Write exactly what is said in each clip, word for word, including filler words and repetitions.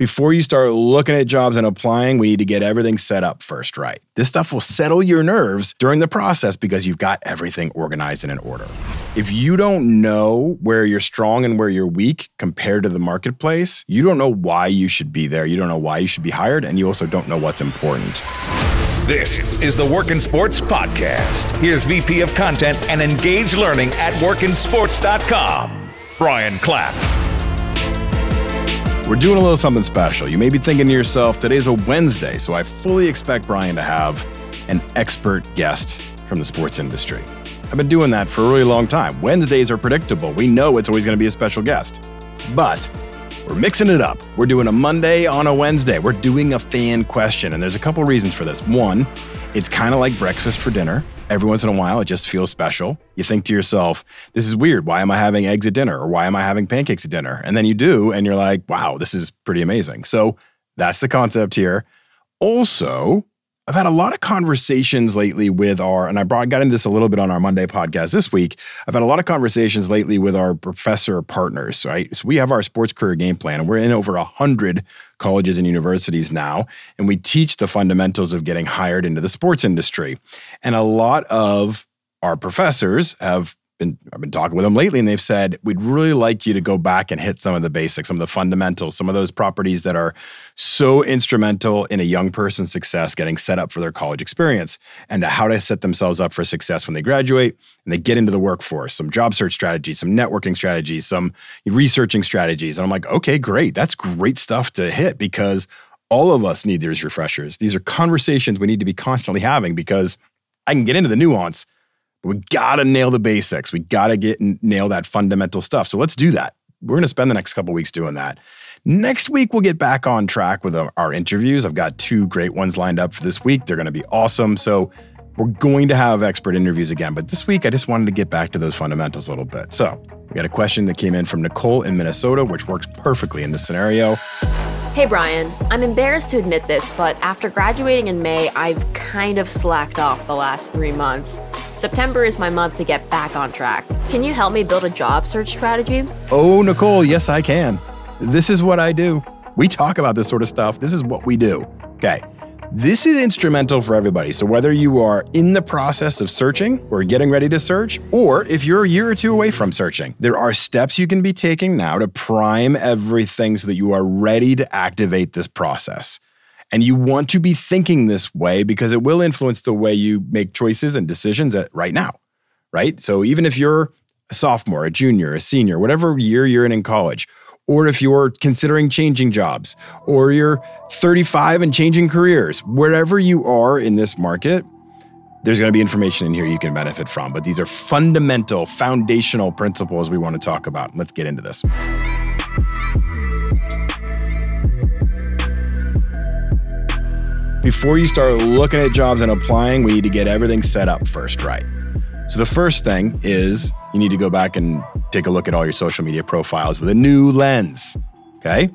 before you start looking at jobs and applying, we need to get everything set up first, right? This stuff will settle your nerves during the process because you've got everything organized and in order. If you don't know where you're strong and where you're weak compared to the marketplace, you don't know why you should be there. You don't know why you should be hired, and you also don't know what's important. This is the Work in Sports Podcast. Here's V P of Content and Engage Learning at work in sports dot com, Brian Clapp. We're doing a little something special. You may be thinking to yourself, today's a Wednesday, so I fully expect Brian to have an expert guest from the sports industry. I've been doing that for a really long time. Wednesdays are predictable. We know it's always going to be a special guest. But we're mixing it up. We're doing a Monday on a Wednesday. We're doing a fan question, and there's a couple reasons for this. One, it's kind of like breakfast for dinner. Every once in a while, it just feels special. You think to yourself, this is weird. Why am I having eggs at dinner? Or why am I having pancakes at dinner? And then you do, and you're like, wow, this is pretty amazing. So that's the concept here. Also, I've had a lot of conversations lately with our, and I brought, got into this a little bit on our Monday podcast this week. I've had a lot of conversations lately with our professor partners, right? So we have our sports career game plan, and we're in over one hundred colleges and universities now, and we teach the fundamentals of getting hired into the sports industry. And a lot of our professors have been, I've been talking with them lately, and they've said, we'd really like you to go back and hit some of the basics, some of the fundamentals, some of those properties that are so instrumental in a young person's success getting set up for their college experience and how to set themselves up for success when they graduate and they get into the workforce, some job search strategies, some networking strategies, some researching strategies. And I'm like, okay, great. That's great stuff to hit because all of us need these refreshers. These are conversations we need to be constantly having because I can get into the nuance. We gotta nail the basics. We gotta get and nail that fundamental stuff. So let's do that. We're gonna spend the next couple of weeks doing that. Next week, we'll get back on track with our interviews. I've got two great ones lined up for this week. They're gonna be awesome. So we're going to have expert interviews again. But this week, I just wanted to get back to those fundamentals a little bit. So we got a question that came in from Nicole in Minnesota, which works perfectly in this scenario. Hey, Brian, I'm embarrassed to admit this, but after graduating in May, I've kind of slacked off the last three months. September is my month to get back on track. Can you help me build a job search strategy? Oh, Nicole, yes, I can. This is what I do. We talk about this sort of stuff. This is what we do. Okay. This is instrumental for everybody. So whether you are in the process of searching or getting ready to search, or if you're a year or two away from searching, there are steps you can be taking now to prime everything so that you are ready to activate this process. And you want to be thinking this way because it will influence the way you make choices and decisions at, right now, right? So even if you're a sophomore, a junior, a senior, whatever year you're in in college, or if you're considering changing jobs, or you're thirty-five and changing careers, wherever you are in this market, there's going to be information in here you can benefit from. But these are fundamental, foundational principles we want to talk about. Let's get into this. Before you start looking at jobs and applying, we need to get everything set up first, right? So the first thing is you need to go back and take a look at all your social media profiles with a new lens, okay?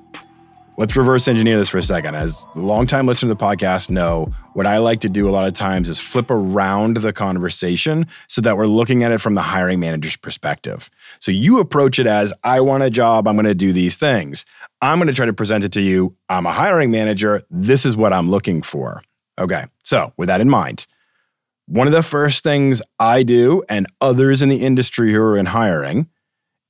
Let's reverse engineer this for a second. As longtime listeners to the podcast know, what I like to do a lot of times is flip around the conversation so that we're looking at it from the hiring manager's perspective. So you approach it as, I want a job, I'm going to do these things. I'm going to try to present it to you. I'm a hiring manager. This is what I'm looking for. Okay, so with that in mind, one of the first things I do and others in the industry who are in hiring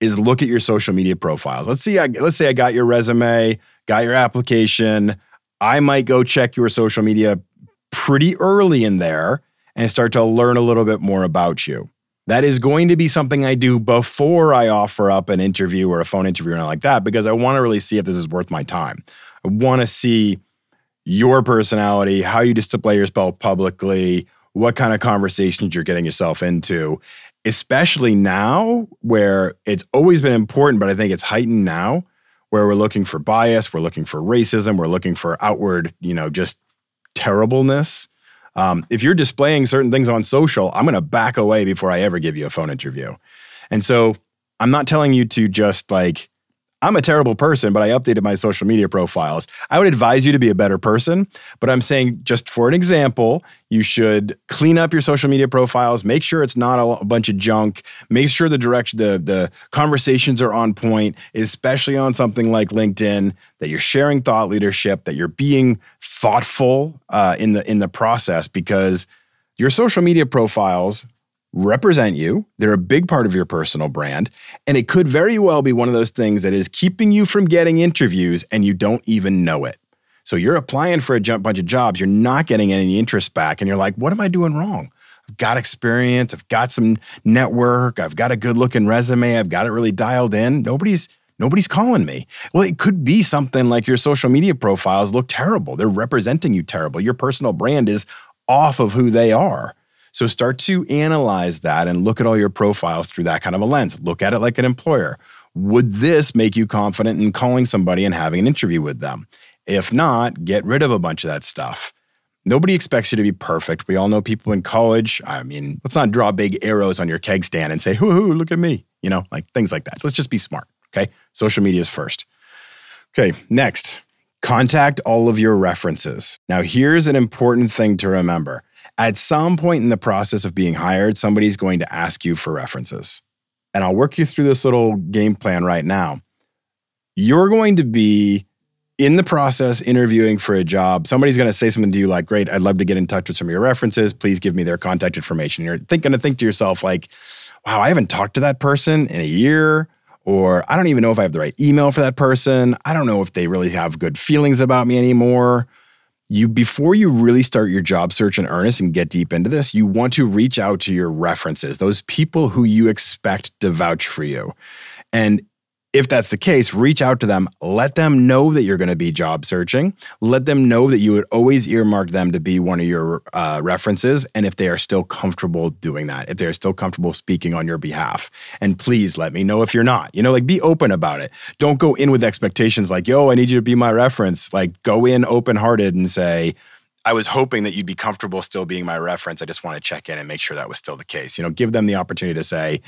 is look at your social media profiles. Let's see, I, let's say I got your resume, got your application. I might go check your social media pretty early in there and start to learn a little bit more about you. That is going to be something I do before I offer up an interview or a phone interview or anything like that because I want to really see if this is worth my time. I want to see your personality, how you display yourself publicly, what kind of conversations you're getting yourself into, especially now where it's always been important, but I think it's heightened now where we're looking for bias, we're looking for racism, we're looking for outward, you know, just terribleness. Um, if you're displaying certain things on social, I'm going to back away before I ever give you a phone interview. And so I'm not telling you to just like, I'm a terrible person, but I updated my social media profiles. I would advise you to be a better person, but I'm saying just for an example, you should clean up your social media profiles, make sure it's not a, a bunch of junk, make sure the direction, the, the conversations are on point, especially on something like LinkedIn, that you're sharing thought leadership, that you're being thoughtful uh, in the in the process, because your social media profiles represent you. They're a big part of your personal brand. And it could very well be one of those things that is keeping you from getting interviews and you don't even know it. So you're applying for a bunch of jobs. You're not getting any interest back. And you're like, what am I doing wrong? I've got experience. I've got some network. I've got a good looking resume. I've got it really dialed in. Nobody's Nobody's calling me. Well, it could be something like your social media profiles look terrible. They're representing you terrible. Your personal brand is off of who they are. So start to analyze that and look at all your profiles through that kind of a lens. Look at it like an employer. Would this make you confident in calling somebody and having an interview with them? If not, get rid of a bunch of that stuff. Nobody expects you to be perfect. We all know people in college. I mean, let's not draw big arrows on your keg stand and say, hoo hoo, look at me. You know, like things like that. So let's just be smart. Okay, social media is first. Okay, next, contact all of your references. Now, here's an important thing to remember. At some point in the process of being hired, somebody's going to ask you for references. And I'll work you through this little game plan right now. You're going to be in the process interviewing for a job. Somebody's going to say something to you like, great, I'd love to get in touch with some of your references. Please give me their contact information. You're going to think to yourself like, wow, I haven't talked to that person in a year. Or I don't even know if I have the right email for that person. I don't know if they really have good feelings about me anymore. You, before you really start your job search in earnest and get deep into this, you want to reach out to your references, those people who you expect to vouch for you. And if that's the case, reach out to them. Let them know that you're going to be job searching. Let them know that you would always earmark them to be one of your uh, references. And if they are still comfortable doing that, if they're still comfortable speaking on your behalf. And please let me know if you're not. You know, like be open about it. Don't go in with expectations like, yo, I need you to be my reference. Like go in open-hearted and say, I was hoping that you'd be comfortable still being my reference. I just want to check in and make sure that was still the case. You know, give them the opportunity to say,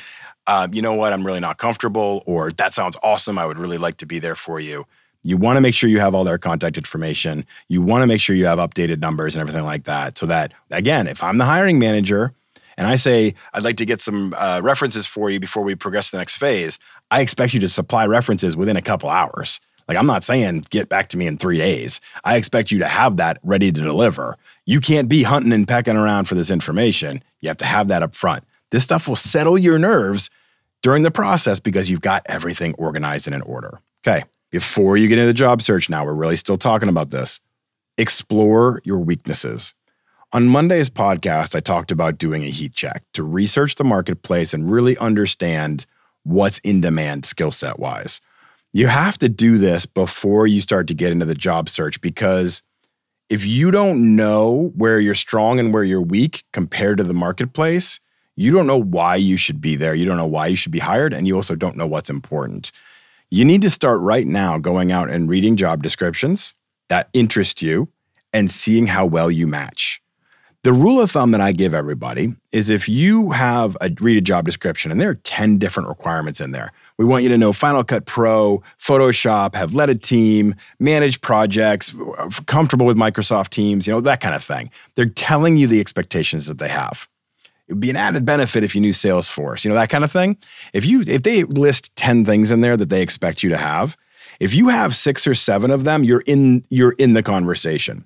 um, you know what, I'm really not comfortable, or that sounds awesome. I would really like to be there for you. You want to make sure you have all their contact information. You want to make sure you have updated numbers and everything like that. So that, again, if I'm the hiring manager and I say, I'd like to get some uh, references for you before we progress to the next phase, I expect you to supply references within a couple hours. Like, I'm not saying get back to me in three days. I expect you to have that ready to deliver. You can't be hunting and pecking around for this information. You have to have that up front. This stuff will settle your nerves during the process because you've got everything organized and in order. Okay, before you get into the job search now, we're really still talking about this. Explore your weaknesses. On Monday's podcast, I talked about doing a heat check to research the marketplace and really understand what's in demand skill set wise. You have to do this before you start to get into the job search, because if you don't know where you're strong and where you're weak compared to the marketplace, you don't know why you should be there. You don't know why you should be hired, and you also don't know what's important. You need to start right now going out and reading job descriptions that interest you and seeing how well you match. The rule of thumb that I give everybody is if you have a read a job description and there are ten different requirements in there. We want you to know Final Cut Pro, Photoshop, have led a team, managed projects, comfortable with Microsoft Teams, you know, that kind of thing. They're telling you the expectations that they have. It would be an added benefit if you knew Salesforce, you know, that kind of thing. If you if they list ten things in there that they expect you to have, if you have six or seven of them, you're in you're in the conversation.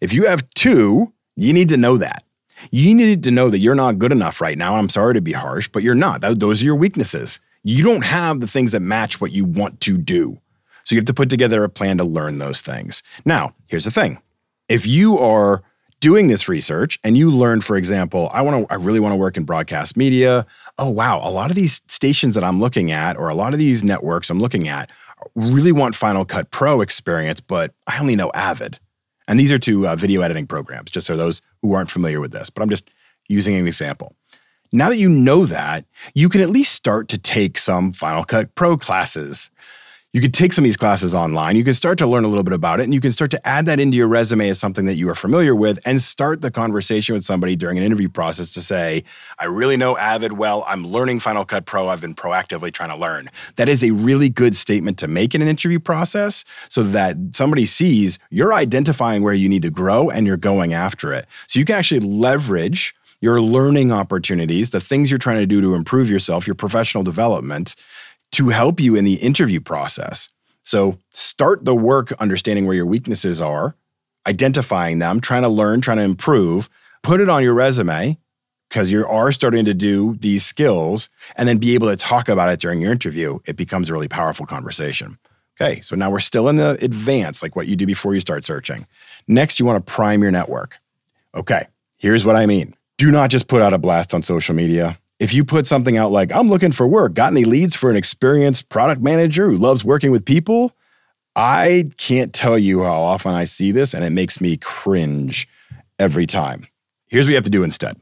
If you have two, you need to know that. You need to know that you're not good enough right now. I'm sorry to be harsh, but you're not. Those are your weaknesses. You don't have the things that match what you want to do. So you have to put together a plan to learn those things. Now, here's the thing. If you are doing this research and you learn, for example, I want to, I really want to work in broadcast media. Oh, wow. A lot of these stations that I'm looking at, or a lot of these networks I'm looking at, really want Final Cut Pro experience, but I only know Avid. And these are two uh, video editing programs, just for those who aren't familiar with this, but I'm just using an example. Now that you know that, you can at least start to take some Final Cut Pro classes. you could take some of these classes online. You can start to learn a little bit about it, and you can start to add that into your resume as something that you are familiar with and start the conversation with somebody during an interview process to say, I really know Avid well. I'm learning Final Cut Pro. I've been proactively trying to learn. That is a really good statement to make in an interview process so that somebody sees you're identifying where you need to grow and you're going after it. So you can actually leverage your learning opportunities, the things you're trying to do to improve yourself, your professional development, to help you in the interview process. So start the work understanding where your weaknesses are, identifying them, trying to learn, trying to improve, put it on your resume because you are starting to do these skills, and then be able to talk about it during your interview. It becomes a really powerful conversation. Okay, so now we're still in the advanced, like what you do before you start searching. Next, you want to prime your network. Okay, here's what I mean. Do not just put out a blast on social media. If you put something out like, I'm looking for work, got any leads for an experienced product manager who loves working with people? I can't tell you how often I see this, and it makes me cringe every time. Here's what you have to do instead.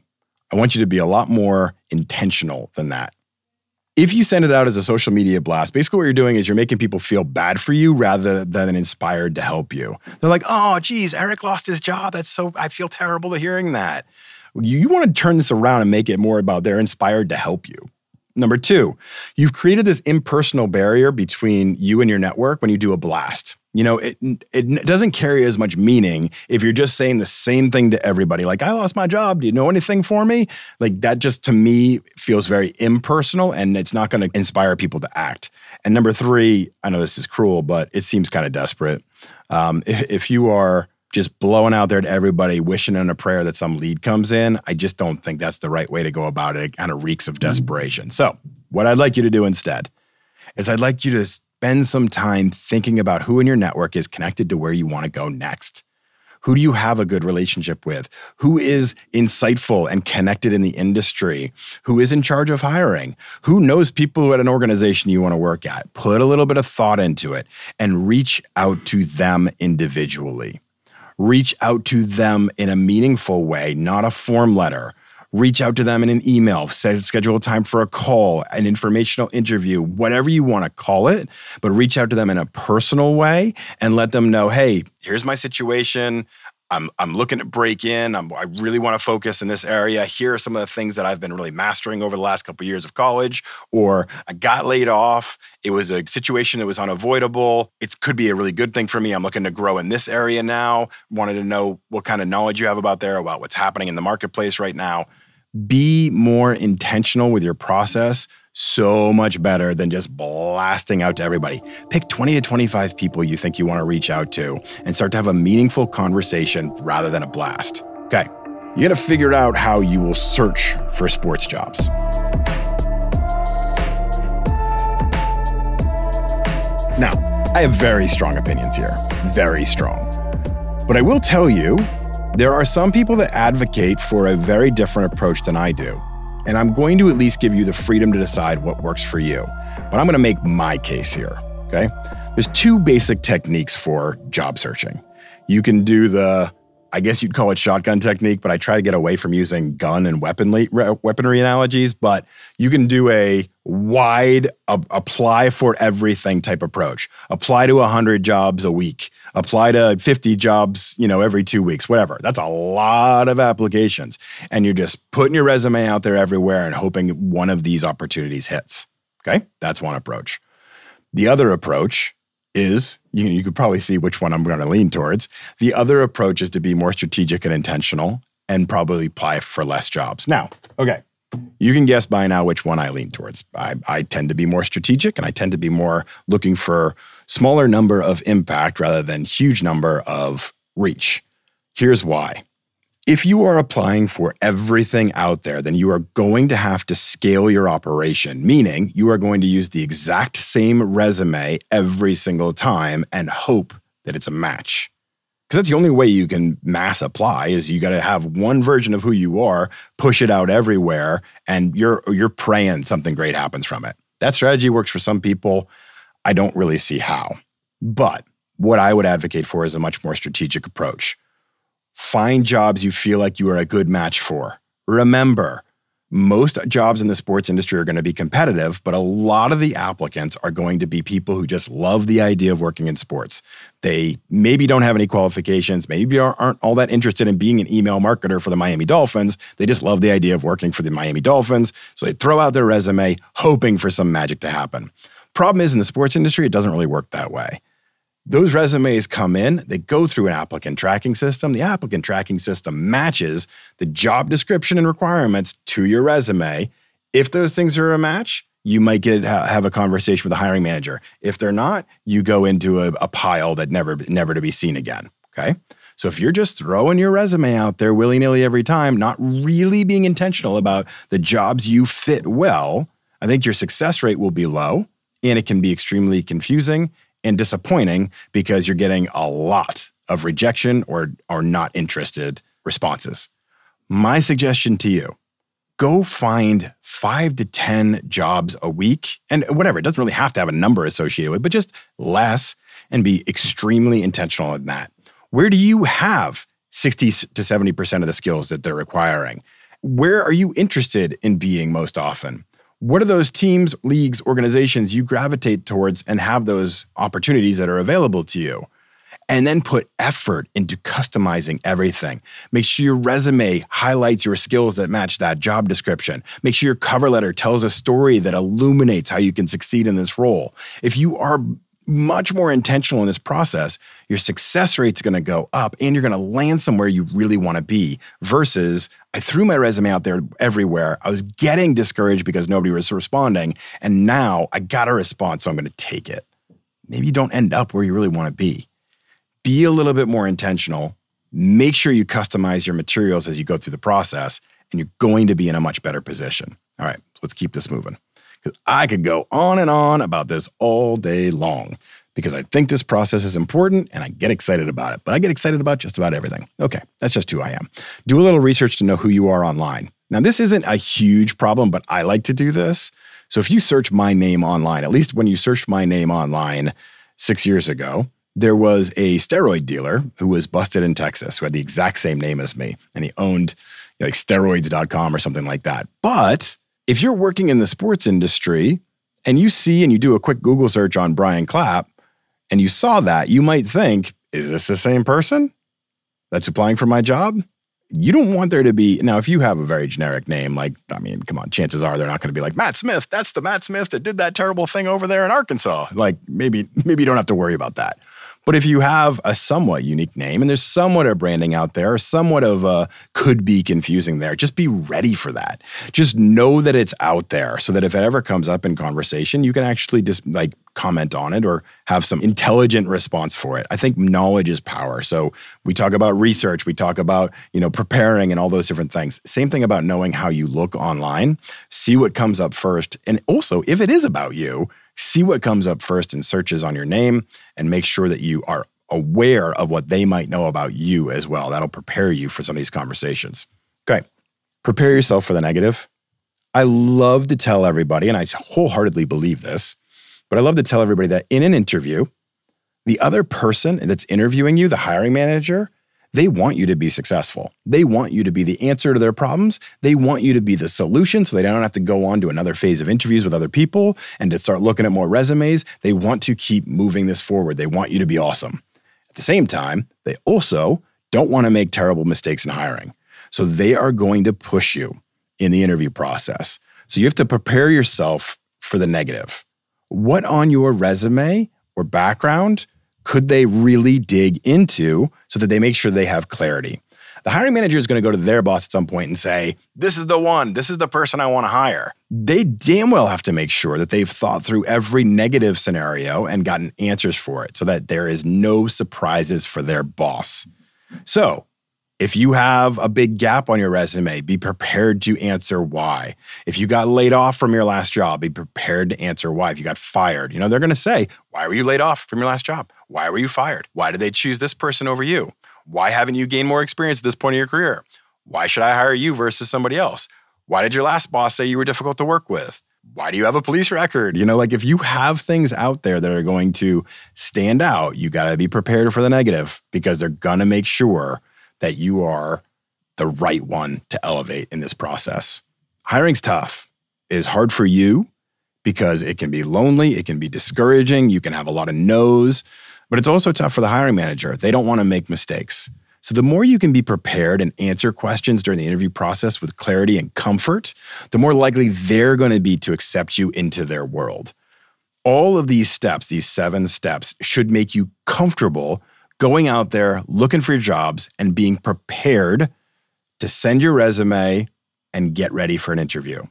I want you to be a lot more intentional than that. If you send it out as a social media blast, basically what you're doing is you're making people feel bad for you rather than inspired to help you. They're like, oh, geez, Eric lost his job. That's so, I feel terrible to hearing that. You, you want to turn this around and make it more about they're inspired to help you. Number two, you've created this impersonal barrier between you and your network when you do a blast. You know, it it doesn't carry as much meaning if you're just saying the same thing to everybody. Like, I lost my job. Do you know anything for me? Like, that just, to me, feels very impersonal, and it's not going to inspire people to act. And number three, I know this is cruel, but it seems kind of desperate. Um, if, if you are just blowing out there to everybody, wishing in a prayer that some lead comes in, I just don't think that's the right way to go about it. It kind of reeks of desperation. So what I'd like you to do instead is I'd like you to spend some time thinking about who in your network is connected to where you want to go next. Who do you have a good relationship with? Who is insightful and connected in the industry? Who is in charge of hiring? Who knows people at an organization you want to work at? Put a little bit of thought into it and reach out to them individually. Reach out to them in a meaningful way, not a form letter. Reach out to them in an email, set, schedule a time for a call, an informational interview, whatever you want to call it, but reach out to them in a personal way and let them know, hey, here's my situation. I'm, I'm looking to break in. I'm, I really want to focus in this area. Here are some of the things that I've been really mastering over the last couple of years of college, or I got laid off. It was a situation that was unavoidable. It could be a really good thing for me. I'm looking to grow in this area now. Wanted to know what kind of knowledge you have about there, about what's happening in the marketplace right now. Be more intentional with your process. So much better than just blasting out to everybody. Pick twenty to twenty-five people you think you want to reach out to and start to have a meaningful conversation rather than a blast. Okay, you got to figure out how you will search for sports jobs. Now, I have very strong opinions here, very strong. But I will tell you, there are some people that advocate for a very different approach than I do. And I'm going to at least give you the freedom to decide what works for you. But I'm going to make my case here, okay? There's two basic techniques for job searching. You can do the, I guess you'd call it shotgun technique, but I try to get away from using gun and weaponry, weaponry analogies, but you can do a wide uh, apply for everything type approach. Apply to one hundred jobs a week. Apply to fifty jobs, you know, every two weeks, whatever. That's a lot of applications. And you're just putting your resume out there everywhere and hoping one of these opportunities hits. Okay? That's one approach. The other approach is, you, you could probably see which one I'm going to lean towards. The other approach is to be more strategic and intentional and probably apply for less jobs. Now, okay, you can guess by now which one I lean towards. I, I tend to be more strategic, and I tend to be more looking for smaller number of impact rather than huge number of reach. Here's why. If you are applying for everything out there, then you are going to have to scale your operation, meaning you are going to use the exact same resume every single time and hope that it's a match. Because that's the only way you can mass apply, is you got to have one version of who you are, push it out everywhere, and you're you're praying something great happens from it. That strategy works for some people. I don't really see how. But what I would advocate for is a much more strategic approach. Find jobs you feel like you are a good match for. Remember, most jobs in the sports industry are going to be competitive, but a lot of the applicants are going to be people who just love the idea of working in sports. They maybe don't have any qualifications, maybe aren't all that interested in being an email marketer for the Miami Dolphins. They just love the idea of working for the Miami Dolphins. So they throw out their resume, hoping for some magic to happen. Problem is, in the sports industry, it doesn't really work that way. Those resumes come in, they go through an applicant tracking system. The applicant tracking system matches the job description and requirements to your resume. If those things are a match, you might get have a conversation with the hiring manager. If they're not, you go into a, a pile that never, never to be seen again, okay? So if you're just throwing your resume out there willy-nilly every time, not really being intentional about the jobs you fit well, I think your success rate will be low, and it can be extremely confusing and disappointing because you're getting a lot of rejection or are not interested responses. My suggestion to you, go find five to ten jobs a week, and whatever, it doesn't really have to have a number associated with it, but just less, and be extremely intentional in that. Where do you have sixty to seventy percent of the skills that they're requiring? Where are you interested in being most often? What are those teams, leagues, organizations you gravitate towards and have those opportunities that are available to you? And then put effort into customizing everything. Make sure your resume highlights your skills that match that job description. Make sure your cover letter tells a story that illuminates how you can succeed in this role. If you are much more intentional in this process, your success rate's going to go up and you're going to land somewhere you really want to be versus I threw my resume out there everywhere. I was getting discouraged because nobody was responding. And now I got a response, so I'm going to take it. Maybe you don't end up where you really want to be. Be a little bit more intentional. Make sure you customize your materials as you go through the process, and you're going to be in a much better position. All right, let's keep this moving. I could go on and on about this all day long because I think this process is important and I get excited about it, but I get excited about just about everything. Okay, that's just who I am. Do a little research to know who you are online. Now, this isn't a huge problem, but I like to do this. So if you search my name online, at least when you searched my name online six years ago, there was a steroid dealer who was busted in Texas who had the exact same name as me, and he owned, you know, like steroids dot com or something like that. But if you're working in the sports industry and you see and you do a quick Google search on Brian Clapp and you saw that, you might think, is this the same person that's applying for my job? You don't want there to be, now if you have a very generic name, like, I mean, come on, chances are they're not going to be like, Matt Smith, that's the Matt Smith that did that terrible thing over there in Arkansas. Like maybe, maybe you don't have to worry about that. But if you have a somewhat unique name and there's somewhat of branding out there, somewhat of a could be confusing there, just be ready for that. Just know that it's out there so that if it ever comes up in conversation, you can actually just like comment on it or have some intelligent response for it. I think knowledge is power. So we talk about research, we talk about, you know, preparing and all those different things. Same thing about knowing how you look online, see what comes up first. And also, if it is about you, see what comes up first in searches on your name and make sure that you are aware of what they might know about you as well. That'll prepare you for some of these conversations. Okay. Prepare yourself for the negative. I love to tell everybody, and I wholeheartedly believe this, but I love to tell everybody that in an interview, the other person that's interviewing you, the hiring manager, they want you to be successful. They want you to be the answer to their problems. They want you to be the solution so they don't have to go on to another phase of interviews with other people and to start looking at more resumes. They want to keep moving this forward. They want you to be awesome. At the same time, they also don't want to make terrible mistakes in hiring. So they are going to push you in the interview process. So you have to prepare yourself for the negative. What on your resume or background could they really dig into so that they make sure they have clarity? The hiring manager is going to go to their boss at some point and say, this is the one, this is the person I want to hire. They damn well have to make sure that they've thought through every negative scenario and gotten answers for it so that there is no surprises for their boss. So if you have a big gap on your resume, be prepared to answer why. If you got laid off from your last job, be prepared to answer why. If you got fired, you know, they're going to say, why were you laid off from your last job? Why were you fired? Why did they choose this person over you? Why haven't you gained more experience at this point in your career? Why should I hire you versus somebody else? Why did your last boss say you were difficult to work with? Why do you have a police record? You know, like if you have things out there that are going to stand out, you got to be prepared for the negative because they're going to make sure that you are the right one to elevate in this process. Hiring's tough. It's hard for you because it can be lonely. It can be discouraging. You can have a lot of no's, but it's also tough for the hiring manager. They don't want to make mistakes. So the more you can be prepared and answer questions during the interview process with clarity and comfort, the more likely they're going to be to accept you into their world. All of these steps, these seven steps, should make you comfortable going out there, looking for your jobs, and being prepared to send your resume and get ready for an interview.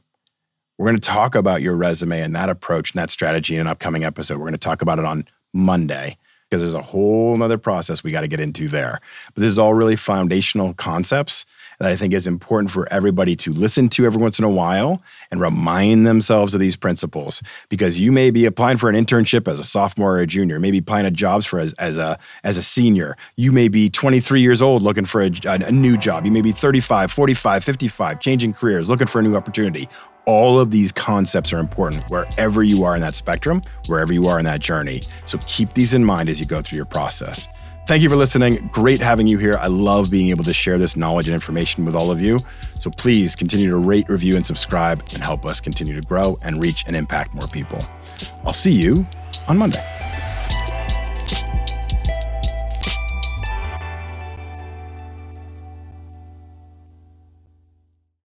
We're going to talk about your resume and that approach and that strategy in an upcoming episode. We're going to talk about it on Monday, because there's a whole other process we got to get into there. But this is all really foundational concepts that I think is important for everybody to listen to every once in a while and remind themselves of these principles, because you may be applying for an internship as a sophomore or a junior, maybe applying at jobs for as, as a as a senior. You may be twenty-three years old looking for a, a new job. You may be thirty-five, forty-five, fifty-five, changing careers, looking for a new opportunity. All of these concepts are important wherever you are in that spectrum, wherever you are in that journey. So keep these in mind as you go through your process. Thank you for listening. Great having you here. I love being able to share this knowledge and information with all of you. So please continue to rate, review, and subscribe, and help us continue to grow and reach and impact more people. I'll see you on Monday.